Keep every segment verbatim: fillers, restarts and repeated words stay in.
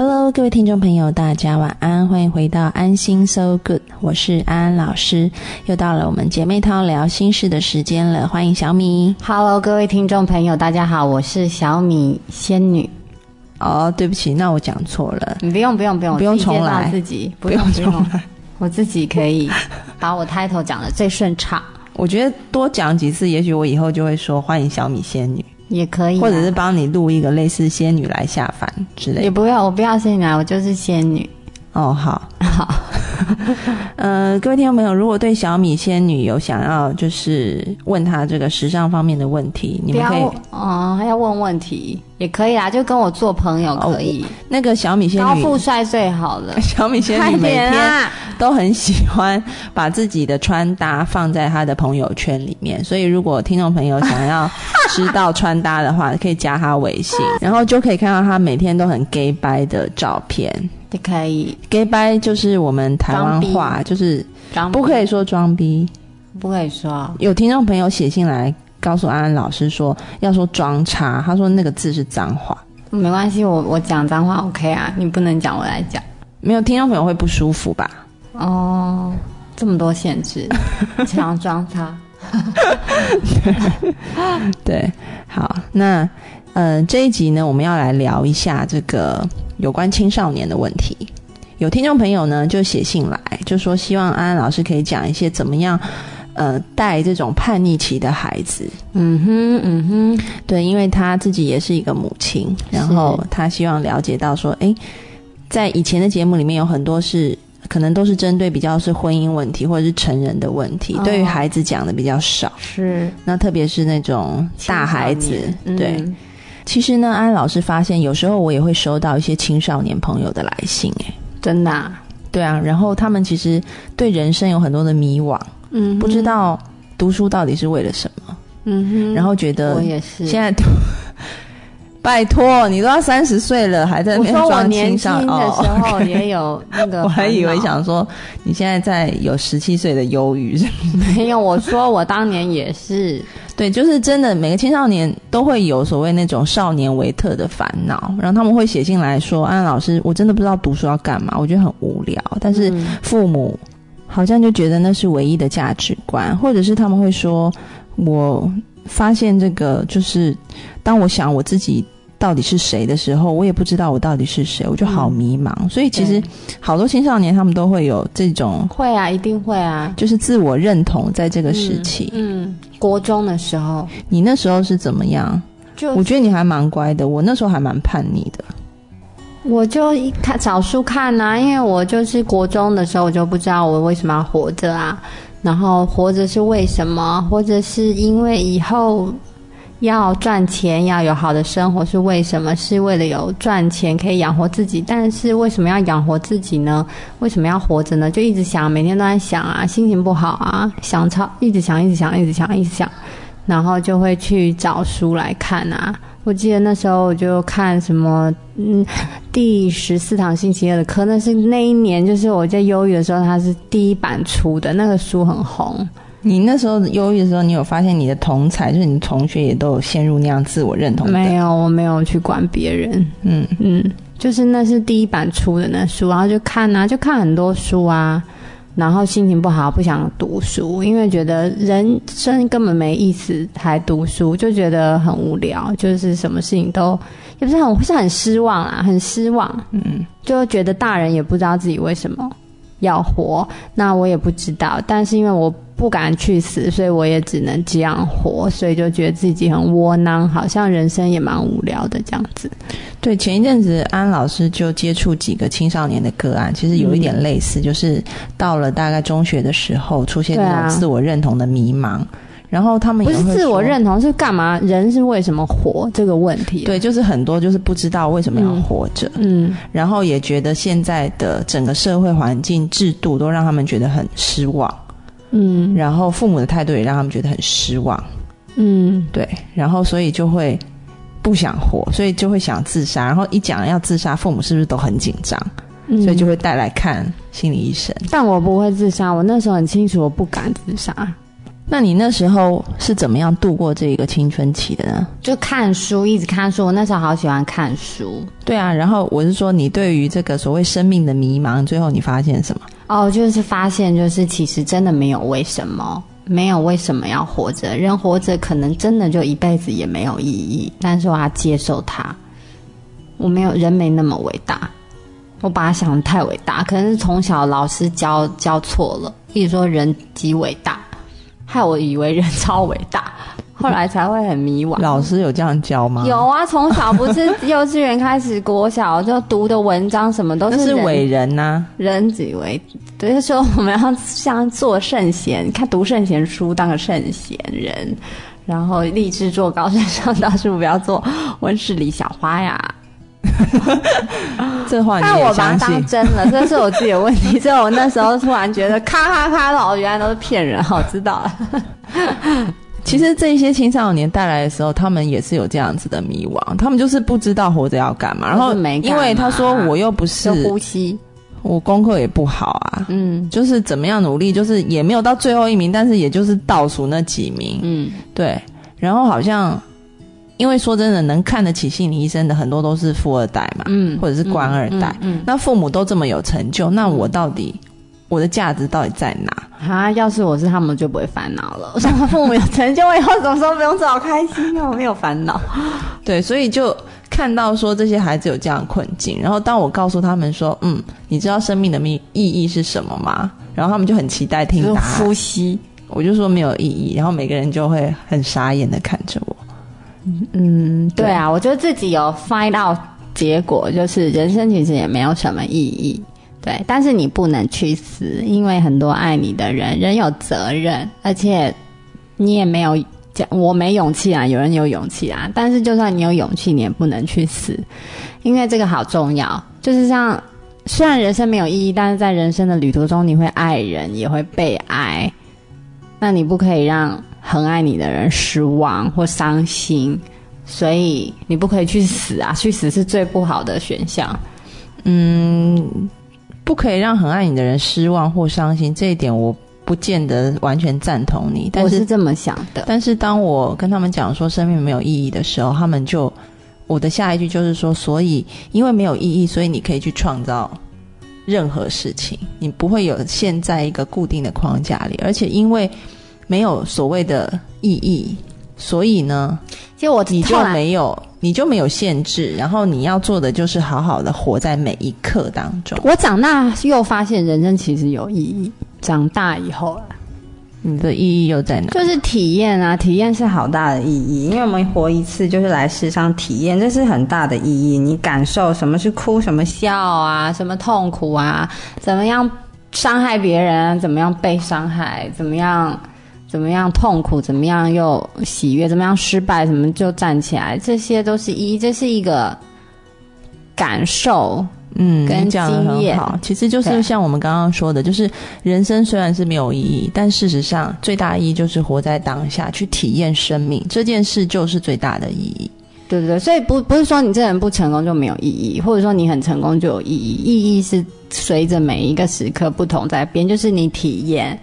Hello， 各位听众朋友，大家晚安，欢迎回到安心 So Good， 我是安安老师，又到了我们姐妹淘聊心事的时间了，欢迎小米。Hello， 各位听众朋友，大家好，我是小米仙女。哦、oh, ，对不起，那我讲错了。你不用不用不用，不用重来，自己不用重来，我自己可以把我 title 讲得最顺畅。我觉得多讲几次，也许我以后就会说欢迎小米仙女。也可以、啊，或者是帮你录一个类似仙女来下凡之类的。也不要，我不要仙女来，我就是仙女。哦，好，好。呃，各位听众朋友，如果对小米仙女有想要就是问她这个时尚方面的问题，你们可以哦，还要问问题也可以啦，就跟我做朋友可以。哦、那个小米仙女高富帅最好了。小米仙女每天都很喜欢把自己的穿搭放在她的朋友圈里面，所以如果听众朋友想要知道穿搭的话，可以加她微信，然后就可以看到她每天都很 gay bye 的照片。也可以 gay bye 就是我们台湾话，就是不可以说装逼，不可以说。有听众朋友写信来告诉安安老师说要说装叉，他说那个字是脏话。没关系，我我讲脏话 OK 啊，你不能讲我来讲。没有，听众朋友会不舒服吧？哦，这么多限制，想装叉。对，好，那呃这一集呢，我们要来聊一下这个有关青少年的问题。有听众朋友呢就写信来就说希望安安老师可以讲一些怎么样呃带这种叛逆期的孩子。嗯哼嗯哼，对，因为他自己也是一个母亲，然后他希望了解到说诶，在以前的节目里面有很多是可能都是针对比较是婚姻问题或者是成人的问题、哦、对于孩子讲的比较少，是那特别是那种大孩子、嗯、对。其实呢，安安老师发现有时候我也会收到一些青少年朋友的来信、欸、真的、啊、对啊，然后他们其实对人生有很多的迷惘，嗯，不知道读书到底是为了什么，嗯哼，然后觉得我也是现在读拜托你都要三十岁了还在那边装青少年。我说我年轻的时候也有那个、哦 okay、我还以为想说你现在在有十七岁的忧郁。没有，我说我当年也是。对，就是真的每个青少年都会有所谓那种少年维特的烦恼，然后他们会写信来说安安老师我真的不知道读书要干嘛，我觉得很无聊，但是父母好像就觉得那是唯一的价值观，或者是他们会说我发现这个就是当我想我自己到底是谁的时候我也不知道我到底是谁，我就好迷茫、嗯、所以其实好多青少年他们都会有这种会啊，一定会啊，就是自我认同在这个时期。 嗯, 嗯，国中的时候你那时候是怎么样？就我觉得你还蛮乖的，我那时候还蛮叛逆的，我就一看找书看啊，因为我就是国中的时候我就不知道我为什么要活着啊，然后活着是为什么，或者是因为以后要赚钱要有好的生活是为什么，是为了有赚钱可以养活自己，但是为什么要养活自己呢？为什么要活着呢？就一直想，每天都在想啊，心情不好啊，想超一直想一直想一直想一直想，然后就会去找书来看啊。我记得那时候我就看什么嗯第十四堂星期二的课，那是那一年就是我在忧郁的时候它是第一版出的，那个书很红。你那时候忧郁的时候你有发现你的同侪就是你的同学也都有陷入那样自我认同的？没有，我没有去管别人。嗯嗯，就是那是第一版出的那书，然后就看啊，就看很多书啊，然后心情不好不想读书，因为觉得人生根本没意思还读书，就觉得很无聊，就是什么事情都也不是很是很失望啦，很失望。嗯，就觉得大人也不知道自己为什么要活，那我也不知道，但是因为我不敢去死，所以我也只能这样活，所以就觉得自己很窝囊，好像人生也蛮无聊的这样子。对，前一阵子安老师就接触几个青少年的个案，其实有一点类似、嗯、就是到了大概中学的时候出现那种自我认同的迷茫、啊、然后他们也会不是自我认同是干嘛，人是为什么活这个问题、啊、对，就是很多就是不知道为什么要活着。 嗯, 嗯，然后也觉得现在的整个社会环境制度都让他们觉得很失望，嗯，然后父母的态度也让他们觉得很失望，嗯，对，然后所以就会不想活，所以就会想自杀，然后一讲要自杀父母是不是都很紧张、嗯、所以就会带来看心理医生。但我不会自杀，我那时候很清楚我不敢自杀，那你那时候是怎么样度过这个青春期的呢？就看书，一直看书。我那时候好喜欢看书。对啊，然后我是说你对于这个所谓生命的迷茫，最后你发现什么？哦，就是发现就是其实真的没有为什么，没有为什么要活着。人活着可能真的就一辈子也没有意义，但是我要接受它。我没有人没那么伟大，我把它想得太伟大，可能是从小老师教教错了，一直说人极伟大。害我以为人超伟大，后来才会很迷惘。老师有这样教吗？有啊，从小不是幼稚园开始，国小就读的文章什么都是人。那是伟人啊，人极伟。对，就是说我们要像做圣贤，看读圣贤书，当个圣贤人，然后立志做高僧上道，是不要做温室里小花呀。这话你也相信？但我把它当真了，这是我自己的问题。所以我那时候突然觉得咔咔咔的，哦，原来都是骗人，我知道了。其实这些青少年带来的时候，他们也是有这样子的迷惘，他们就是不知道活着要干嘛。然后因为他说我又不是就呼吸，我功课也不好啊，嗯，就是怎么样努力，就是也没有到最后一名，但是也就是倒数那几名，嗯，对。然后好像因为说真的，能看得起心理医生的很多都是富二代嘛，嗯，或者是官二代，嗯，嗯嗯那父母都这么有成就，那我到底我的价值到底在哪啊？要是我是他们，就不会烦恼了。我想父母有成就，我以后什么时候不用这么开心啊？我没有烦恼。对，所以就看到说这些孩子有这样的困境，然后当我告诉他们说，嗯，你知道生命的意义是什么吗？然后他们就很期待听答案。就是呼吸，我就说没有意义，然后每个人就会很傻眼的看着我。嗯，对啊，我觉得自己有 find out 结果，就是人生其实也没有什么意义，对。但是你不能去死，因为很多爱你的人，人有责任，而且你也没有，我没勇气啊，有人有勇气啊。但是就算你有勇气，你也不能去死，因为这个好重要。就是像虽然人生没有意义，但是在人生的旅途中，你会爱人，也会被爱，那你不可以让很爱你的人失望或伤心，所以你不可以去死啊！去死是最不好的选项。嗯，不可以让很爱你的人失望或伤心，这一点我不见得完全赞同你。但是我是这么想的。但是当我跟他们讲说生命没有意义的时候，他们就我的下一句就是说，所以因为没有意义，所以你可以去创造任何事情，你不会有陷在一个固定的框架里，而且因为没有所谓的意义，所以呢，其实我你就没有，你就没有限制，然后你要做的就是好好的活在每一刻当中。我长大又发现人生其实有意义，长大以后啊，你的意义又在哪？就是体验啊，体验是好大的意义，因为我们活一次就是来世上体验，这是很大的意义。你感受什么是哭，什么笑啊，什么痛苦啊，怎么样伤害别人，怎么样被伤害，怎么样。怎么样痛苦，怎么样又喜悦，怎么样失败，怎么就站起来，这些都是一，这是一个感受，嗯，跟经验。其实就是像我们刚刚说的，就是人生虽然是没有意义，但事实上最大意义就是活在当下，去体验生命这件事就是最大的意义。对对对，所以不不是说你这人不成功就没有意义，或者说你很成功就有意义，意义是随着每一个时刻不同在变，就是你体验。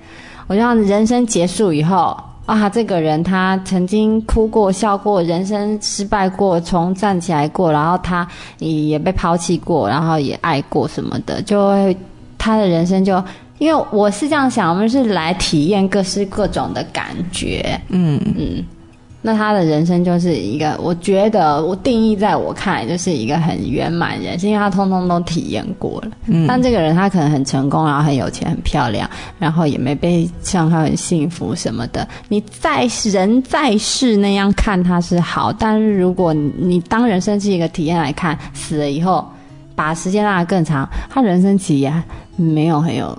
我让人生结束以后啊，这个人他曾经哭过笑过，人生失败过，从站起来过，然后他也被抛弃过，然后也爱过什么的，就会他的人生就，因为我是这样想，我们是来体验各式各种的感觉，嗯嗯，那他的人生就是一个，我觉得我定义在我看来就是一个很圆满人生，因为他通通都体验过了。嗯，但这个人他可能很成功，然后很有钱，很漂亮，然后也没被伤害，很幸福什么的。你在人在世那样看他是好，但是如果你当人生是一个体验来看，死了以后把时间拉得更长，他人生其实也没有很有，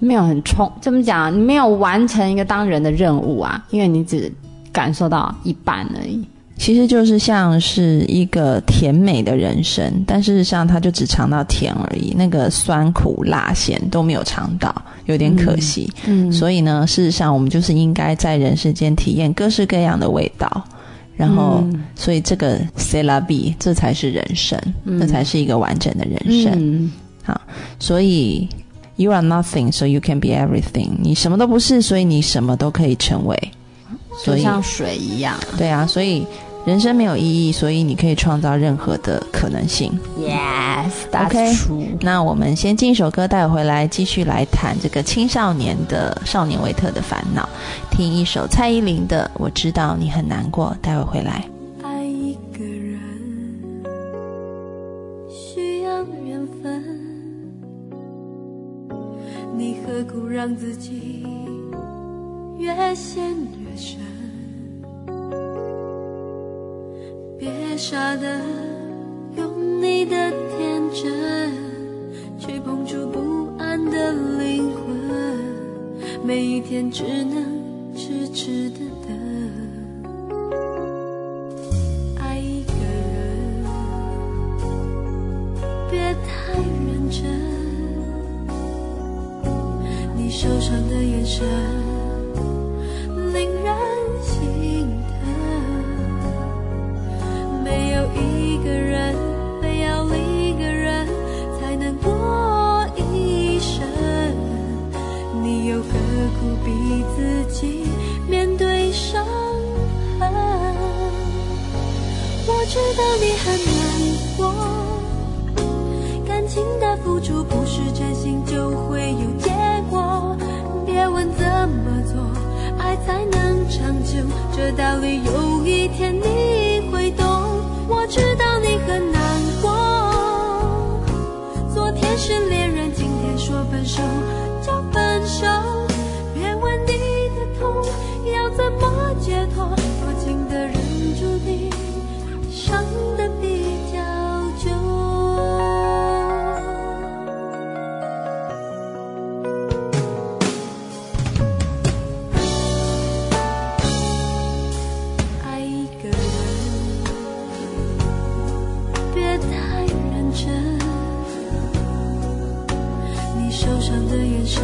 没有很冲，怎么讲？你没有完成一个当人的任务啊，因为你只感受到一半而已，其实就是像是一个甜美的人生，但事实上他就只尝到甜而已，那个酸苦辣咸都没有尝到，有点可惜。嗯，所以呢，事实上我们就是应该在人世间体验各式各样的味道，然后，嗯，所以这个 c'est la vie， 这才是人生，嗯，这才是一个完整的人生。嗯，好，所以 You are nothing, so you can be everything. 你什么都不是，所以你什么都可以成为。所以就像水一样。对啊，所以人生没有意义，所以你可以创造任何的可能性。Yes, that's true. Okay, 那我们先进一首歌，带回来继续来谈这个青少年的少年维特的烦恼。听一首蔡依林的《我知道你很难过》，带我回来。爱一个人需要缘分，你何苦让自己越陷越深？别傻得用你的天真去碰触不安的灵魂，每一天只能痴痴的等。爱一个人别太认真，你受伤的眼神知道你很难过，感情的付出不是真心就会有结果，别问怎么做爱才能长久，这道理有一天你会懂。我知道你很难过，昨天是恋人，今天说分手就分手，别问你的痛要怎么解脱，多情的人注定伤得比较久。爱一个人别太认真，你受伤的眼神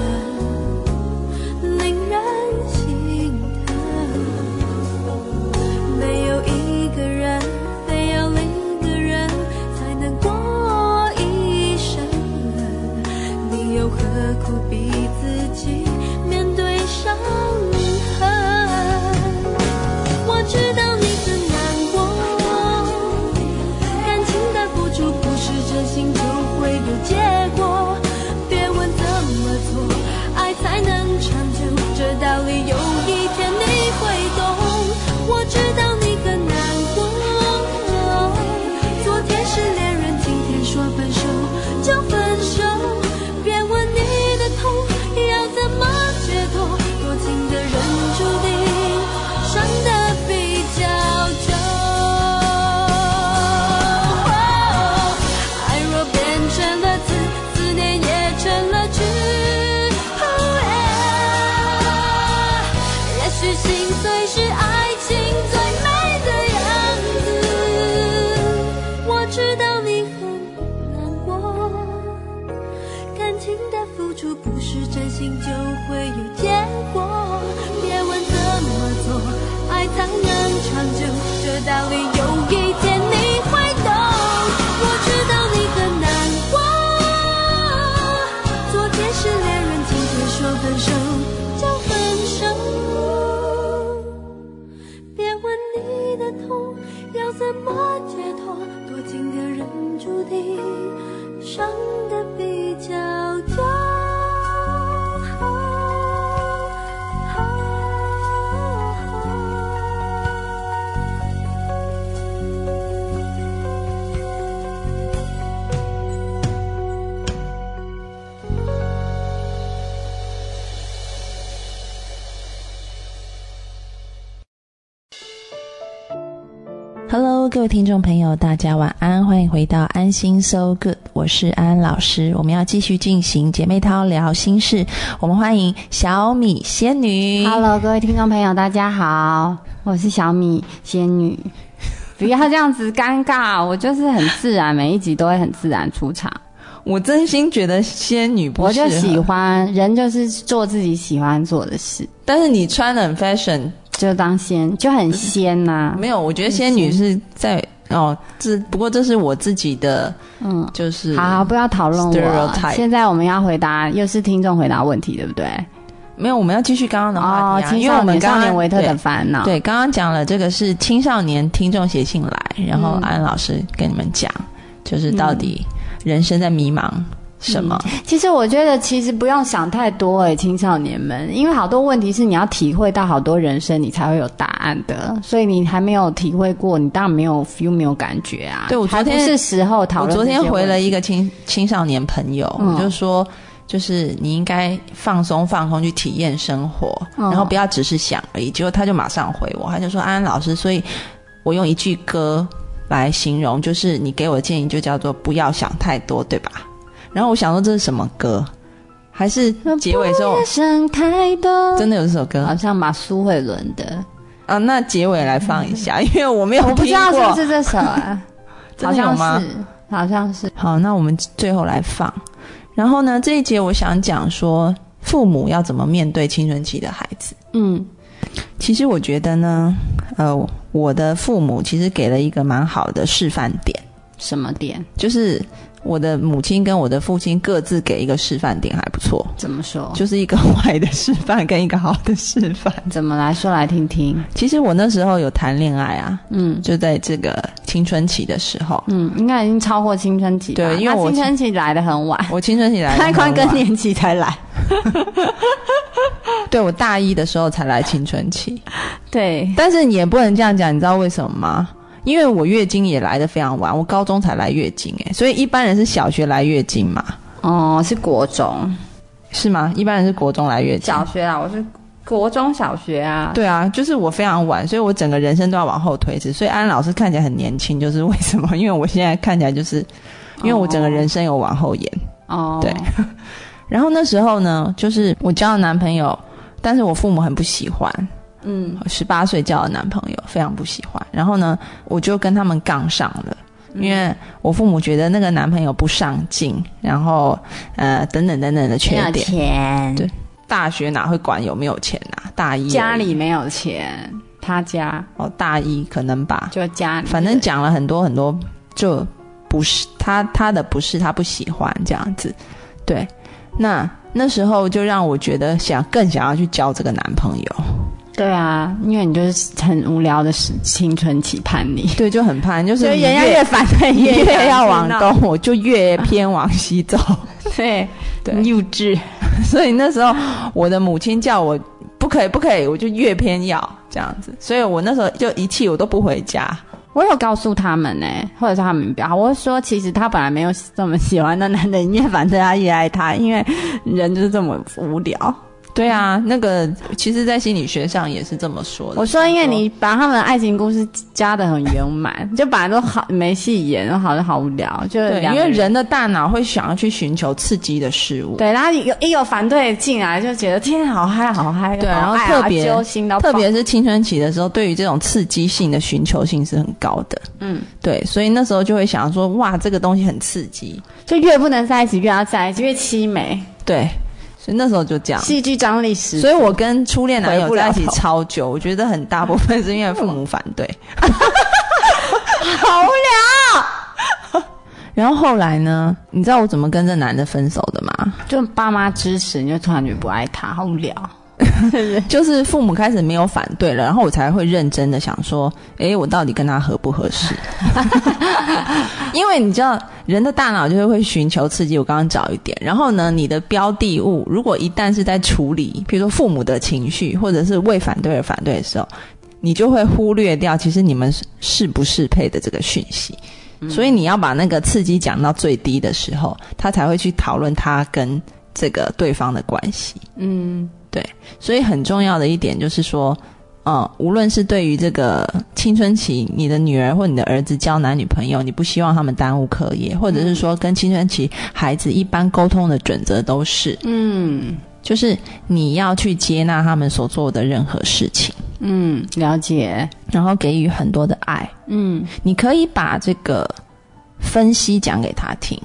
各位听众朋友大家晚安，欢迎回到安心 So Good， 我是安安老师。我们要继续进行姐妹淘聊心事，我们欢迎小米仙女。 Hello， 各位听众朋友大家好，我是小米仙女。不要这样子尴尬，我就是很自然，每一集都会很自然出场。我真心觉得仙女不适合，我就喜欢人就是做自己喜欢做的事，但是你穿得很 fashion，就当仙，就很仙呐、啊。没有，我觉得仙女是在哦，这不过这是我自己的，嗯，就是好好不要讨论我。现在我们要回答，又是听众回答问题，对不对？没有，我们要继续刚刚的话题、啊哦，因为我们刚刚青少年维特的烦恼，对，刚刚讲了这个是青少年听众写信来，然后安老师跟你们讲，就是到底人生在迷茫。什么、嗯？其实我觉得，其实不用想太多诶、欸，青少年们，因为好多问题是你要体会到好多人生，你才会有答案的。所以你还没有体会过，你当然没有 feel， 没有感觉啊。对，我昨天是时候讨论。我昨天回了一个青青少年朋友，嗯、我就说，就是你应该放松放空去体验生活，嗯、然后不要只是想而已。结果他就马上回我，他就说：“安安老师，所以我用一句歌来形容，就是你给我的建议就叫做不要想太多，对吧？”然后我想说这是什么歌，还是结尾的时候想太多，真的有这首歌，好像马苏慧伦的啊。那结尾来放一下，因为我没有听过，我不知道是不是这首啊，真的有吗？好像是。好，那我们最后来放。然后呢，这一节我想讲说父母要怎么面对青春期的孩子。嗯，其实我觉得呢，呃，我的父母其实给了一个蛮好的示范点。什么点？就是我的母亲跟我的父亲各自给一个示范点，还不错。怎么说？就是一个坏的示范跟一个好的示范。怎么来说来听听？其实我那时候有谈恋爱啊，嗯，就在这个青春期的时候，嗯，应该已经超过青春期了。对，因为我青春期来的很晚，我青春期来的很晚，太快更年期才来。对，我大一的时候才来青春期。对，但是你也不能这样讲，你知道为什么吗？因为我月经也来得非常晚，我高中才来月经诶，所以一般人是小学来月经嘛。哦，是国中，是吗？一般人是国中来月经。小学啊，我是国中小学啊。对啊，就是我非常晚，所以我整个人生都要往后推迟。所以安老师看起来很年轻，就是为什么？因为我现在看起来就是，因为我整个人生有往后延。哦，对。然后那时候呢，就是我交了男朋友，但是我父母很不喜欢。嗯，十八岁交的男朋友非常不喜欢，然后呢，我就跟他们杠上了，因为我父母觉得那个男朋友不上进，然后呃等等等等的缺点。没有钱，对，大学哪会管有没有钱啊？大一家里没有钱，他家哦，大一可能吧，就家里，反正讲了很多很多，就不是他他的不是他不喜欢这样子，对，那那时候就让我觉得想更想要去交这个男朋友。对啊，因为你就是很无聊的青春期叛逆，对，就很叛，就是人家越反对越越要往东，我就越偏往西走，对，对，幼稚。所以那时候我的母亲叫我不可以，不可以，我就越偏要这样子，所以我那时候就一气我都不回家。我有告诉他们呢、欸，或者是他们表，我说其实他本来没有这么喜欢那男的，你也反正他越爱他，因为人就是这么无聊。对啊，那个其实在心理学上也是这么说的。我说因为你把他们的爱情故事加得很圆满，就本来都好没戏演，都好好无聊，就对，因为人的大脑会想要去寻求刺激的事物。对，然后有一有反对进来就觉得天好嗨好嗨，对，然后特别揪心到爆，特别是青春期的时候，对于这种刺激性的寻求性是很高的。嗯，对，所以那时候就会想说哇这个东西很刺激，就越不能在一起越要在一起，越凄美。对。所以那时候就这样，戏剧张力十足。所以我跟初恋男友在一起超久，我觉得很大部分是因为父母反对。好无聊。然后后来呢，你知道我怎么跟这男的分手的吗？就爸妈支持，你就突然觉得不爱他，好无聊。就是父母开始没有反对了，然后我才会认真的想说，诶，我到底跟他合不合适？因为你知道人的大脑就是会寻求刺激，我刚刚找一点，然后呢你的标的物如果一旦是在处理比如说父母的情绪或者是为反对而反对的时候，你就会忽略掉其实你们适不适配的这个讯息。嗯，所以你要把那个刺激讲到最低的时候，他才会去讨论他跟这个对方的关系。嗯，对，所以很重要的一点就是说，嗯，无论是对于这个青春期，你的女儿或你的儿子交男女朋友，你不希望他们耽误课业，或者是说跟青春期孩子一般沟通的准则都是，嗯，就是你要去接纳他们所做的任何事情，嗯，了解，然后给予很多的爱，嗯，你可以把这个分析讲给他听，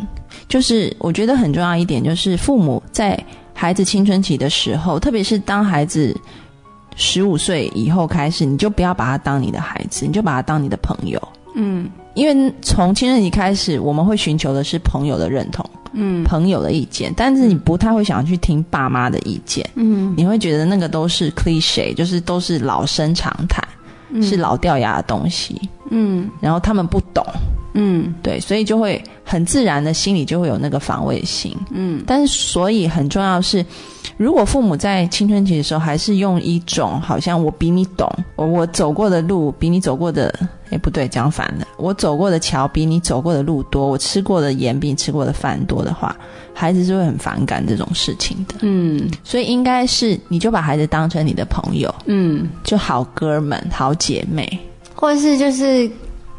就是我觉得很重要一点就是父母在孩子青春期的时候，特别是当孩子十五岁以后开始，你就不要把他当你的孩子，你就把他当你的朋友。嗯，因为从青春期开始，我们会寻求的是朋友的认同，嗯，朋友的意见，但是你不太会想去听爸妈的意见，嗯，你会觉得那个都是 cliché， 就是都是老生常谈，嗯，是老掉牙的东西，嗯，然后他们不懂，嗯，对，所以就会很自然的心里就会有那个防卫心，嗯，但是所以很重要的是，如果父母在青春期的时候还是用一种好像我比你懂，我我走过的路比你走过的，哎不对，讲反了，我走过的桥比你走过的路多，我吃过的盐比你吃过的饭多的话，孩子是会很反感这种事情的，嗯，所以应该是你就把孩子当成你的朋友，嗯，就好哥们、好姐妹，或者是就是。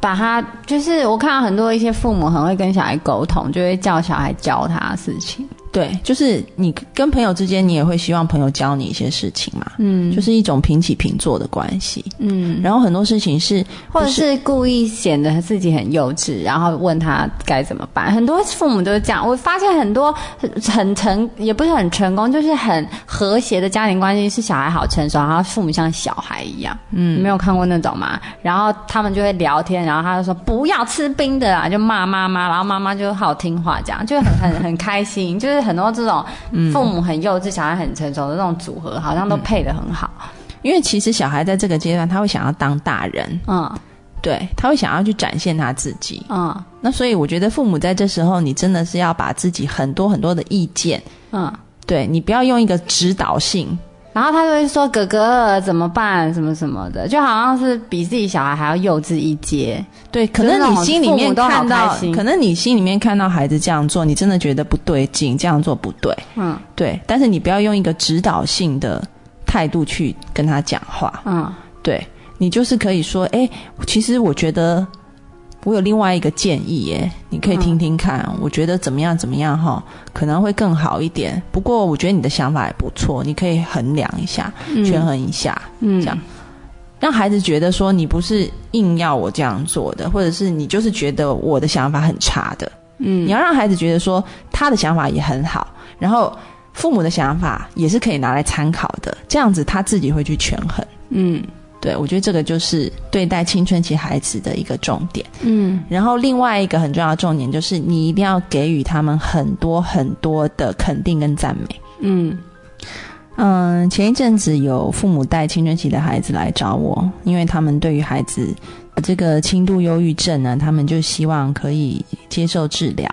把他就是我看到很多一些父母很会跟小孩沟通，就会叫小孩教他的事情。对，就是你跟朋友之间，你也会希望朋友教你一些事情嘛。嗯，就是一种平起平坐的关系。嗯，然后很多事情是或者是故意显得自己很幼稚，然后问他该怎么办。很多父母都是这样，我发现很多很成也不是很成功，就是很和谐的家庭关系是小孩好成熟，然后父母像小孩一样。嗯，你没有看过那种嘛？然后他们就会聊天，然后他就说不要吃冰的啦，就骂妈妈，然后妈妈就好听话，这样就很很很开心，就是。很多这种父母很幼稚、嗯、小孩很成熟的那种组合好像都配得很好，因为其实小孩在这个阶段他会想要当大人，嗯，对，他会想要去展现他自己，嗯，那所以我觉得父母在这时候你真的是要把自己很多很多的意见，嗯，对，你不要用一个指导性，然后他就会说哥哥怎么办什么什么的，就好像是比自己小孩还要幼稚一阶。对，可能你心里面看到，可能你心里面看到孩子这样做，你真的觉得不对劲，这样做不对。嗯，对，但是你不要用一个指导性的态度去跟他讲话。嗯，对，你就是可以说，诶，其实我觉得我有另外一个建议耶，你可以听听看，嗯，我觉得怎么样怎么样齁，可能会更好一点，不过我觉得你的想法也不错，你可以衡量一下，嗯，权衡一下，嗯，这样让孩子觉得说你不是硬要我这样做的，或者是你就是觉得我的想法很差的，嗯，你要让孩子觉得说他的想法也很好，然后父母的想法也是可以拿来参考的，这样子他自己会去权衡，嗯，对，我觉得这个就是对待青春期孩子的一个重点。嗯，然后另外一个很重要的重点就是，你一定要给予他们很多很多的肯定跟赞美。嗯嗯，前一阵子有父母带青春期的孩子来找我，因为他们对于孩子这个轻度忧郁症呢，他们就希望可以接受治疗。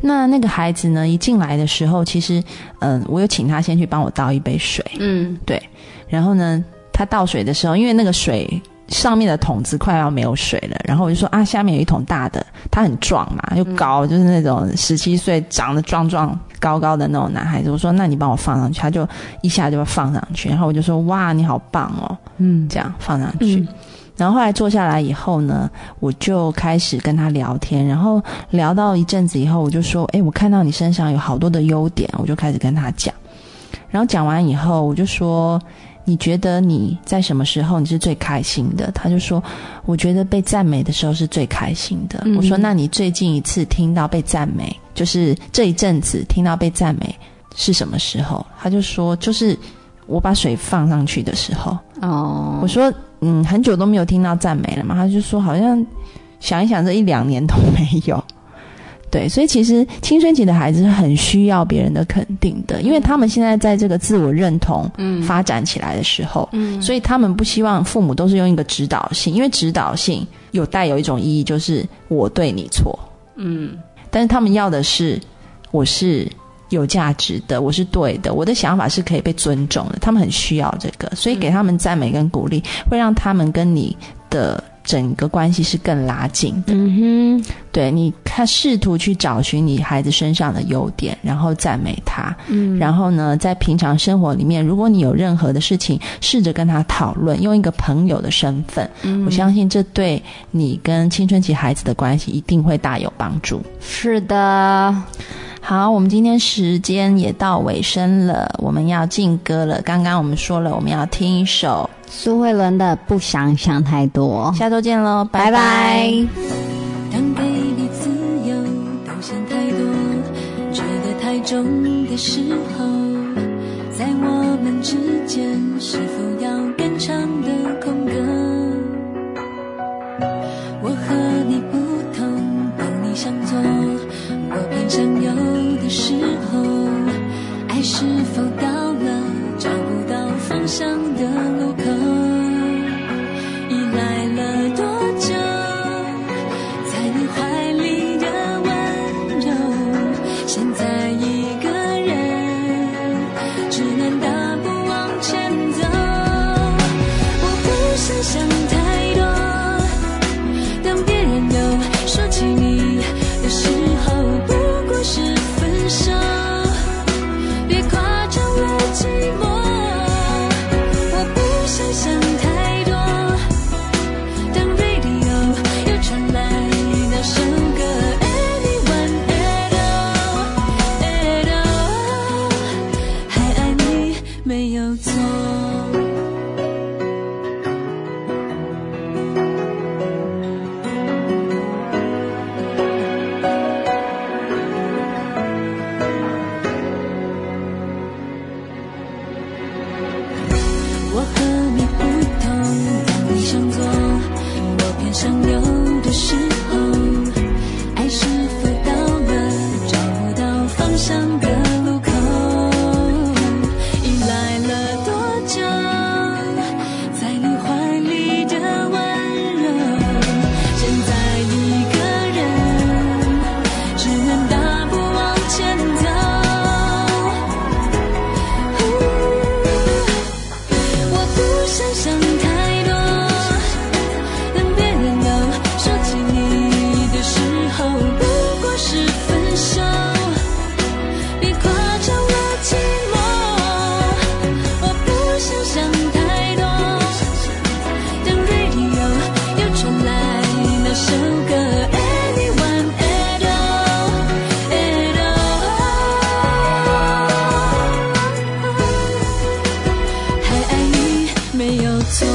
那那个孩子呢，一进来的时候，其实嗯，我有请他先去帮我倒一杯水。嗯，对，然后呢。他倒水的时候，因为那个水上面的桶子快要没有水了，然后我就说啊，下面有一桶大的，他很壮嘛，又高，嗯，就是那种十七岁长得壮壮高高的那种男孩子，我说那你帮我放上去，他就一下就放上去，然后我就说哇你好棒哦，嗯，这样放上去，嗯，然后后来坐下来以后呢，我就开始跟他聊天，然后聊到一阵子以后，我就说诶，我看到你身上有好多的优点，我就开始跟他讲，然后讲完以后我就说你觉得你在什么时候你是最开心的？他就说我觉得被赞美的时候是最开心的，嗯，我说那你最近一次听到被赞美，就是这一阵子听到被赞美是什么时候？他就说就是我把水放上去的时候。哦，我说嗯，很久都没有听到赞美了嘛，他就说好像想一想这一两年都没有。对，所以其实青春期的孩子是很需要别人的肯定的，因为他们现在在这个自我认同发展起来的时候，嗯，所以他们不希望父母都是用一个指导性，因为指导性有带有一种意义，就是我对你错，嗯，但是他们要的是我是有价值的，我是对的，我的想法是可以被尊重的，他们很需要这个，所以给他们赞美跟鼓励，会让他们跟你的整个关系是更拉近的。嗯哼，对，你他试图去找寻你孩子身上的优点，然后赞美他，嗯，然后呢在平常生活里面如果你有任何的事情试着跟他讨论，用一个朋友的身份，嗯，我相信这对你跟青春期孩子的关系一定会大有帮助。是的，好，我们今天时间也到尾声了，我们要进歌了，刚刚我们说了我们要听一首苏慧伦的《不想想太多》，下周见咯，拜拜。当给你自由都想太多，觉得太重的时候，在我们之间是否要更长的空格，我和你不我变占有的时候，爱是否到了找不到方向的路口？依赖了多久才能怀里的温柔？现在一个人只能大步往前走。我不想想太多，当别人又说起你的时候，不过是分手，别夸张了寂寞。我不想想太多，当 radio 又传来那首歌 Anyone at all at all， 还爱你没有错。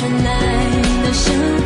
真爱的生活。